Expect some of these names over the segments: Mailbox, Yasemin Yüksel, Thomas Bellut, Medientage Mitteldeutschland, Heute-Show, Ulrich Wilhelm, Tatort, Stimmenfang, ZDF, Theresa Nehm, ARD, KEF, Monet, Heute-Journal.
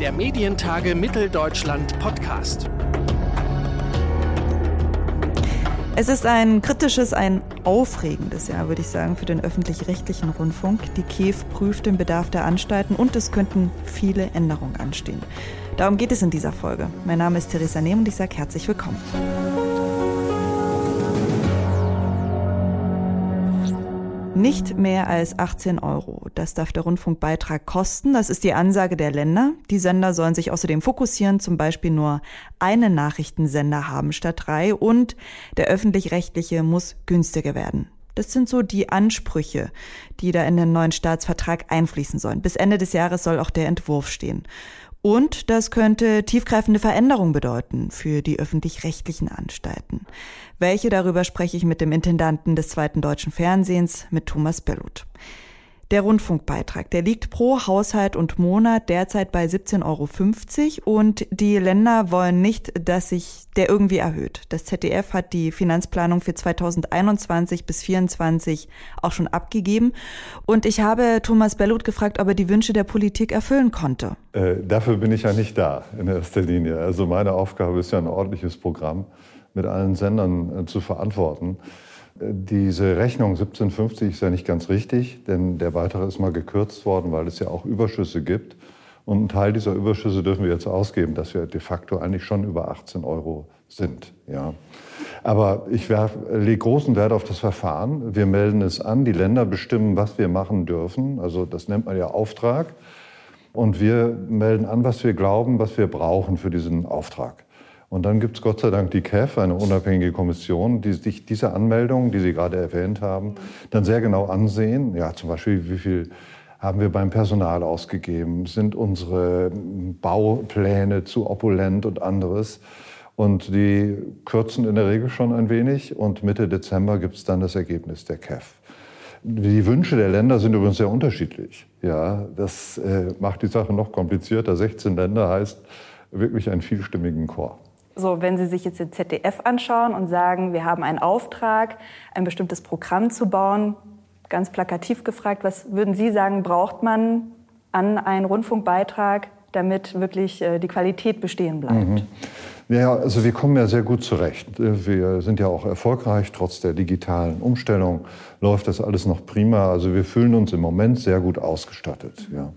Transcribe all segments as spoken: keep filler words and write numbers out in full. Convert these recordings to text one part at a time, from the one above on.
der Medientage Mitteldeutschland Podcast. Es ist ein kritisches, ein aufregendes Jahr, würde ich sagen, für den öffentlich-rechtlichen Rundfunk. Die K E F prüft den Bedarf der Anstalten und es könnten viele Änderungen anstehen. Darum geht es in dieser Folge. Mein Name ist Theresa Nehm und ich sage herzlich willkommen. Nicht mehr als achtzehn Euro. Das darf der Rundfunkbeitrag kosten. Das ist die Ansage der Länder. Die Sender sollen sich außerdem fokussieren, zum Beispiel nur einen Nachrichtensender haben statt drei. Und der öffentlich-rechtliche muss günstiger werden. Das sind so die Ansprüche, die da in den neuen Staatsvertrag einfließen sollen. Bis Ende des Jahres soll auch der Entwurf stehen. Und das könnte tiefgreifende Veränderungen bedeuten für die öffentlich-rechtlichen Anstalten. Welche, darüber spreche ich mit dem Intendanten des Zweiten Deutschen Fernsehens, mit Thomas Bellut. Der Rundfunkbeitrag, der liegt pro Haushalt und Monat derzeit bei siebzehn Euro fünfzig und die Länder wollen nicht, dass sich der irgendwie erhöht. Das Z D F hat die Finanzplanung für zweitausendeinundzwanzig bis zweitausendvierundzwanzig auch schon abgegeben und ich habe Thomas Bellut gefragt, ob er die Wünsche der Politik erfüllen konnte. Äh, dafür bin ich ja nicht da in erster Linie. Also meine Aufgabe ist ja ein ordentliches Programm mit allen Sendern äh, zu verantworten. Diese Rechnung siebzehn fünfzig ist ja nicht ganz richtig, denn der Beitrag ist mal gekürzt worden, weil es ja auch Überschüsse gibt. Und einen Teil dieser Überschüsse dürfen wir jetzt ausgeben, dass wir de facto eigentlich schon über achtzehn Euro sind. Ja. Aber ich lege großen Wert auf das Verfahren. Wir melden es an, die Länder bestimmen, was wir machen dürfen. Also das nennt man ja Auftrag. Und wir melden an, was wir glauben, was wir brauchen für diesen Auftrag. Und dann gibt es Gott sei Dank die K E F, eine unabhängige Kommission, die sich diese Anmeldungen, die Sie gerade erwähnt haben, dann sehr genau ansehen. Ja, zum Beispiel, wie viel haben wir beim Personal ausgegeben? Sind unsere Baupläne zu opulent und anderes? Und die kürzen in der Regel schon ein wenig. Und Mitte Dezember gibt es dann das Ergebnis der K E F. Die Wünsche der Länder sind übrigens sehr unterschiedlich. Ja, das äh, macht die Sache noch komplizierter. sechzehn Länder heißt wirklich einen vielstimmigen Chor. So, wenn Sie sich jetzt den Z D F anschauen und sagen, wir haben einen Auftrag, ein bestimmtes Programm zu bauen, ganz plakativ gefragt, was würden Sie sagen, braucht man an einen Rundfunkbeitrag, damit wirklich die Qualität bestehen bleibt? Mhm. Ja, also wir kommen ja sehr gut zurecht. Wir sind ja auch erfolgreich, trotz der digitalen Umstellung läuft das alles noch prima. Also wir fühlen uns im Moment sehr gut ausgestattet, ja.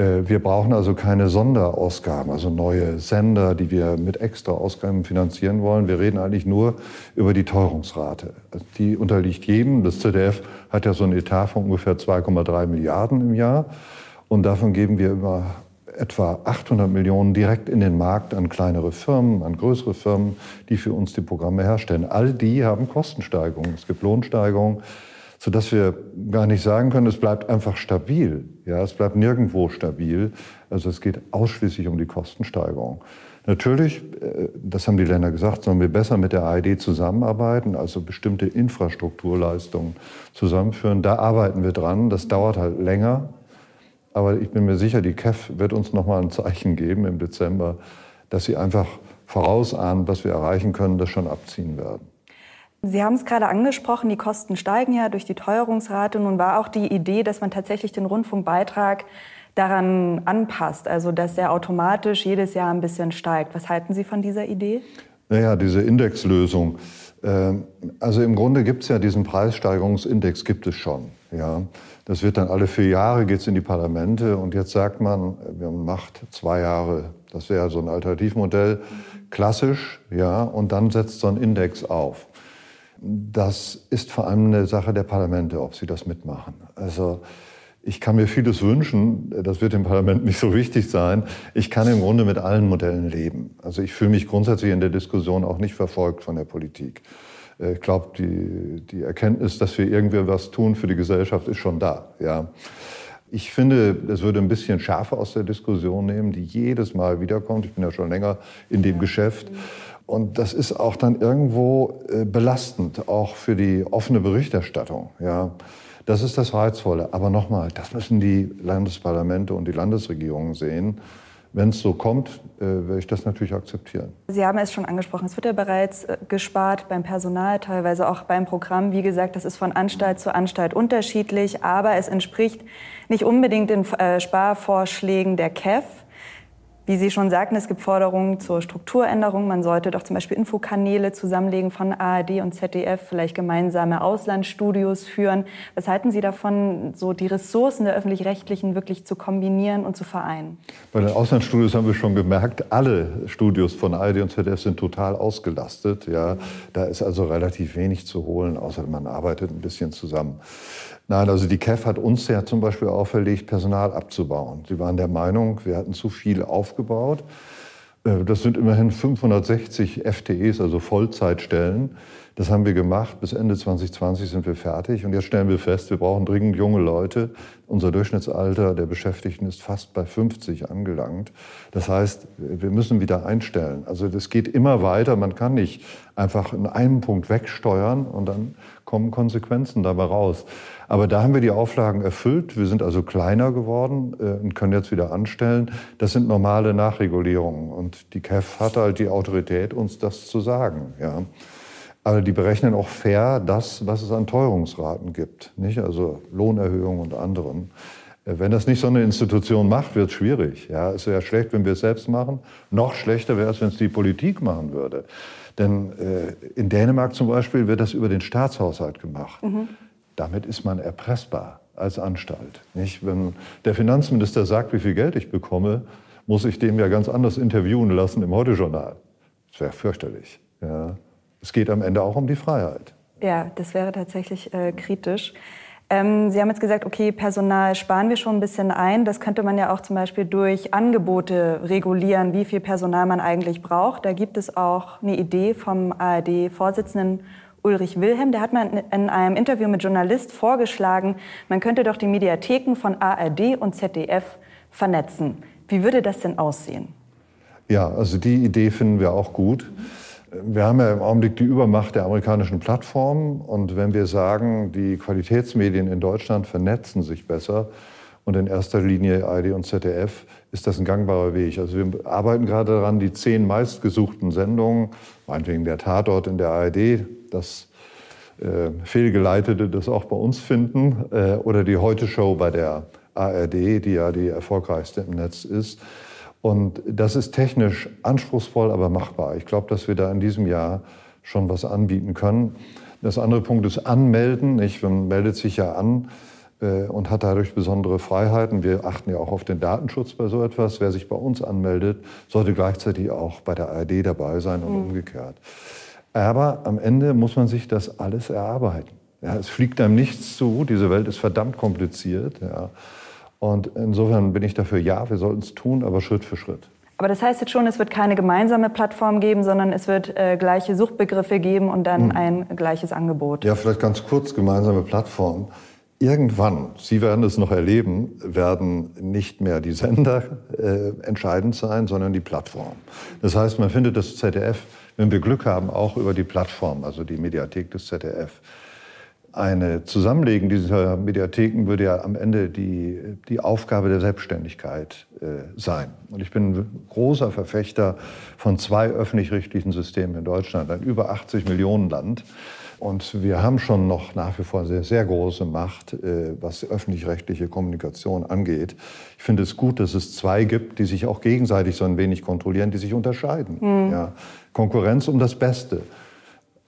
Wir brauchen also keine Sonderausgaben, also neue Sender, die wir mit extra Ausgaben finanzieren wollen. Wir reden eigentlich nur über die Teuerungsrate. Die unterliegt jedem. Das Z D F hat ja so einen Etat von ungefähr zwei Komma drei Milliarden im Jahr. Und davon geben wir über etwa achthundert Millionen direkt in den Markt an kleinere Firmen, an größere Firmen, die für uns die Programme herstellen. All die haben Kostensteigerungen. Es gibt Lohnsteigerungen, sodass wir gar nicht sagen können, es bleibt einfach stabil. Ja, es bleibt nirgendwo stabil. Also es geht ausschließlich um die Kostensteigerung. Natürlich, das haben die Länder gesagt, sollen wir besser mit der A R D zusammenarbeiten, also bestimmte Infrastrukturleistungen zusammenführen. Da arbeiten wir dran. Das dauert halt länger. Aber ich bin mir sicher, die K E F wird uns nochmal ein Zeichen geben im Dezember, dass sie einfach vorausahnen, was wir erreichen können, das schon abziehen werden. Sie haben es gerade angesprochen, die Kosten steigen ja durch die Teuerungsrate. Nun war auch die Idee, dass man tatsächlich den Rundfunkbeitrag daran anpasst, also dass er automatisch jedes Jahr ein bisschen steigt. Was halten Sie von dieser Idee? Naja, diese Indexlösung. Also im Grunde gibt es ja diesen Preissteigerungsindex, gibt es schon. Ja, das wird dann alle vier Jahre, geht es in die Parlamente und jetzt sagt man, man macht zwei Jahre. Das wäre so ein Alternativmodell, klassisch, ja, und dann setzt so ein Index auf. Das ist vor allem eine Sache der Parlamente, ob sie das mitmachen. Also ich kann mir vieles wünschen, das wird dem Parlament nicht so wichtig sein. Ich kann im Grunde mit allen Modellen leben. Also ich fühle mich grundsätzlich in der Diskussion auch nicht verfolgt von der Politik. Ich glaube, die, die Erkenntnis, dass wir irgendwie was tun für die Gesellschaft, ist schon da. Ja. Ich finde, es würde ein bisschen Schärfe aus der Diskussion nehmen, die jedes Mal wiederkommt. Ich bin ja schon länger in dem ja. Geschäft. Und das ist auch dann irgendwo äh, belastend, auch für die offene Berichterstattung. Ja, das ist das Reizvolle. Aber nochmal, das müssen die Landesparlamente und die Landesregierungen sehen. Wenn es so kommt, äh, werde ich das natürlich akzeptieren. Sie haben es schon angesprochen, es wird ja bereits äh, gespart beim Personal, teilweise auch beim Programm. Wie gesagt, das ist von Anstalt zu Anstalt unterschiedlich. Aber es entspricht nicht unbedingt den äh, Sparvorschlägen der K E F. Wie Sie schon sagten, es gibt Forderungen zur Strukturänderung. Man sollte doch zum Beispiel Infokanäle zusammenlegen von A R D und Z D F, vielleicht gemeinsame Auslandsstudios führen. Was halten Sie davon, so die Ressourcen der Öffentlich-Rechtlichen wirklich zu kombinieren und zu vereinen? Bei den Auslandsstudios haben wir schon gemerkt, alle Studios von A R D und Z D F sind total ausgelastet. Ja, da ist also relativ wenig zu holen, außer man arbeitet ein bisschen zusammen. Nein, also die K E F hat uns ja zum Beispiel auferlegt, Personal abzubauen. Sie waren der Meinung, wir hatten zu viel aufgebaut. Das sind immerhin fünfhundertsechzig F T Es, also Vollzeitstellen. Das haben wir gemacht. Bis Ende zwanzig zwanzig sind wir fertig. Und jetzt stellen wir fest, wir brauchen dringend junge Leute. Unser Durchschnittsalter der Beschäftigten ist fast bei fünfzig angelangt. Das heißt, wir müssen wieder einstellen. Also das geht immer weiter. Man kann nicht einfach in einem Punkt wegsteuern und dann kommen Konsequenzen dabei raus. Aber da haben wir die Auflagen erfüllt. Wir sind also kleiner geworden äh, und können jetzt wieder anstellen. Das sind normale Nachregulierungen. Und die K E F hat halt die Autorität, uns das zu sagen. Ja. Aber die berechnen auch fair das, was es an Teuerungsraten gibt. Nicht? Also Lohnerhöhungen und anderem. Wenn das nicht so eine Institution macht, wird es schwierig. Ja, es wäre schlecht, wenn wir es selbst machen. Noch schlechter wäre es, wenn es die Politik machen würde. Denn äh, in Dänemark zum Beispiel wird das über den Staatshaushalt gemacht. Mhm. Damit ist man erpressbar als Anstalt. Nicht? Wenn der Finanzminister sagt, wie viel Geld ich bekomme, muss ich dem ja ganz anders interviewen lassen im Heute-Journal. Das wäre fürchterlich. Ja. Es geht am Ende auch um die Freiheit. Ja, das wäre tatsächlich äh, kritisch. Ähm, Sie haben jetzt gesagt, okay, Personal sparen wir schon ein bisschen ein. Das könnte man ja auch zum Beispiel durch Angebote regulieren, wie viel Personal man eigentlich braucht. Da gibt es auch eine Idee vom A R D-Vorsitzenden Ulrich Wilhelm. Der hat mal in einem Interview mit Journalist vorgeschlagen, man könnte doch die Mediatheken von A R D und Z D F vernetzen. Wie würde das denn aussehen? Ja, also die Idee finden wir auch gut. Wir haben ja im Augenblick die Übermacht der amerikanischen Plattformen. Und wenn wir sagen, die Qualitätsmedien in Deutschland vernetzen sich besser und in erster Linie A R D und Z D F, ist das ein gangbarer Weg. Also wir arbeiten gerade daran, die zehn meistgesuchten Sendungen, meinetwegen der Tatort in der A R D, das äh, Fehlgeleitete, das auch bei uns finden, äh, oder die Heute-Show bei der A R D, die ja die erfolgreichste im Netz ist. Und das ist technisch anspruchsvoll, aber machbar. Ich glaube, dass wir da in diesem Jahr schon was anbieten können. Das andere Punkt ist Anmelden. Nicht? Man meldet sich ja an äh, und hat dadurch besondere Freiheiten. Wir achten ja auch auf den Datenschutz bei so etwas. Wer sich bei uns anmeldet, sollte gleichzeitig auch bei der A R D dabei sein und mhm. umgekehrt. Aber am Ende muss man sich das alles erarbeiten. Ja, es fliegt einem nichts zu. Diese Welt ist verdammt kompliziert. Ja. Und insofern bin ich dafür, ja, wir sollten es tun, aber Schritt für Schritt. Aber das heißt jetzt schon, es wird keine gemeinsame Plattform geben, sondern es wird äh, gleiche Suchbegriffe geben und dann hm. ein gleiches Angebot. Ja, vielleicht ganz kurz, gemeinsame Plattform. Irgendwann, Sie werden es noch erleben, werden nicht mehr die Sender äh, entscheidend sein, sondern die Plattform. Das heißt, man findet das Z D F, wenn wir Glück haben, auch über die Plattform, also die Mediathek des Z D F. Eine Zusammenlegung dieser Mediatheken würde ja am Ende die, die Aufgabe der Selbstständigkeit äh, sein. Und ich bin ein großer Verfechter von zwei öffentlich-rechtlichen Systemen in Deutschland, ein über achtzig Millionen Land. Und wir haben schon noch nach wie vor sehr, sehr große Macht, äh, was öffentlich-rechtliche Kommunikation angeht. Ich finde es gut, dass es zwei gibt, die sich auch gegenseitig so ein wenig kontrollieren, die sich unterscheiden. Mhm. Ja, Konkurrenz um das Beste.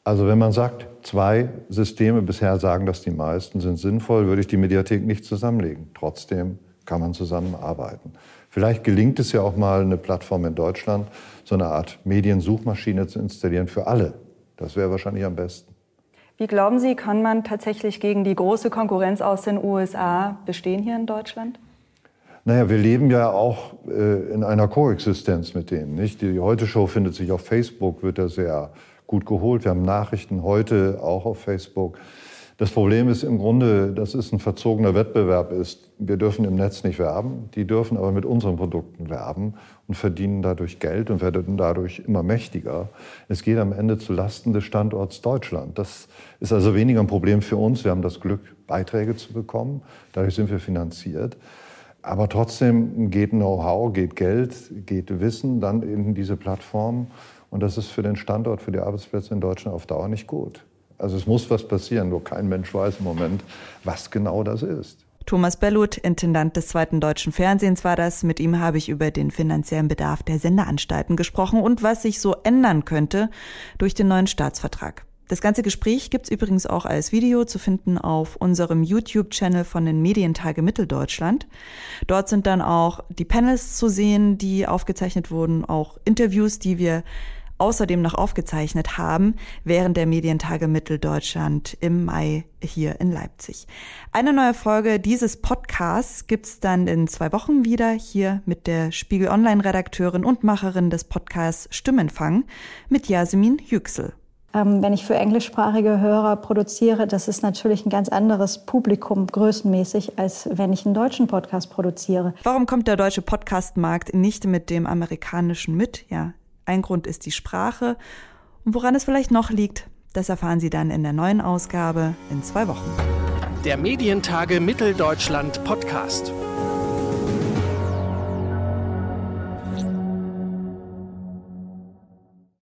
Also wenn man sagt, zwei Systeme, bisher sagen das die meisten, sind sinnvoll, würde ich die Mediathek nicht zusammenlegen. Trotzdem kann man zusammenarbeiten. Vielleicht gelingt es ja auch mal, eine Plattform in Deutschland, so eine Art Mediensuchmaschine zu installieren für alle. Das wäre wahrscheinlich am besten. Wie glauben Sie, kann man tatsächlich gegen die große Konkurrenz aus den U S A bestehen hier in Deutschland? Naja, wir leben ja auch äh, in einer Koexistenz mit denen. Nicht? Die Heute-Show findet sich auf Facebook, wird da sehr gut geholt. Wir haben Nachrichten heute auch auf Facebook. Das Problem ist im Grunde, dass es ein verzogener Wettbewerb ist. Wir dürfen im Netz nicht werben, die dürfen aber mit unseren Produkten werben und verdienen dadurch Geld und werden dadurch immer mächtiger. Es geht am Ende zu Lasten des Standorts Deutschland. Das ist also weniger ein Problem für uns. Wir haben das Glück, Beiträge zu bekommen. Dadurch sind wir finanziert. Aber trotzdem geht Know-how, geht Geld, geht Wissen dann in diese Plattform. Und das ist für den Standort, für die Arbeitsplätze in Deutschland auf Dauer nicht gut. Also es muss was passieren, nur kein Mensch weiß im Moment, was genau das ist. Thomas Bellut, Intendant des Zweiten Deutschen Fernsehens war das. Mit ihm habe ich über den finanziellen Bedarf der Sendeanstalten gesprochen und was sich so ändern könnte durch den neuen Staatsvertrag. Das ganze Gespräch gibt's übrigens auch als Video zu finden auf unserem YouTube-Channel von den Medientage Mitteldeutschland. Dort sind dann auch die Panels zu sehen, die aufgezeichnet wurden, auch Interviews, die wir außerdem noch aufgezeichnet haben, während der Medientage Mitteldeutschland im Mai hier in Leipzig. Eine neue Folge dieses Podcasts gibt's dann in zwei Wochen wieder hier mit der Spiegel Online-Redakteurin und Macherin des Podcasts Stimmenfang mit Yasemin Yüksel. Ähm, wenn ich für englischsprachige Hörer produziere, das ist natürlich ein ganz anderes Publikum größenmäßig, als wenn ich einen deutschen Podcast produziere. Warum kommt der deutsche Podcastmarkt nicht mit dem amerikanischen mit? Ja, ein Grund ist die Sprache. Und woran es vielleicht noch liegt, das erfahren Sie dann in der neuen Ausgabe in zwei Wochen. Der Medientage Mitteldeutschland Podcast.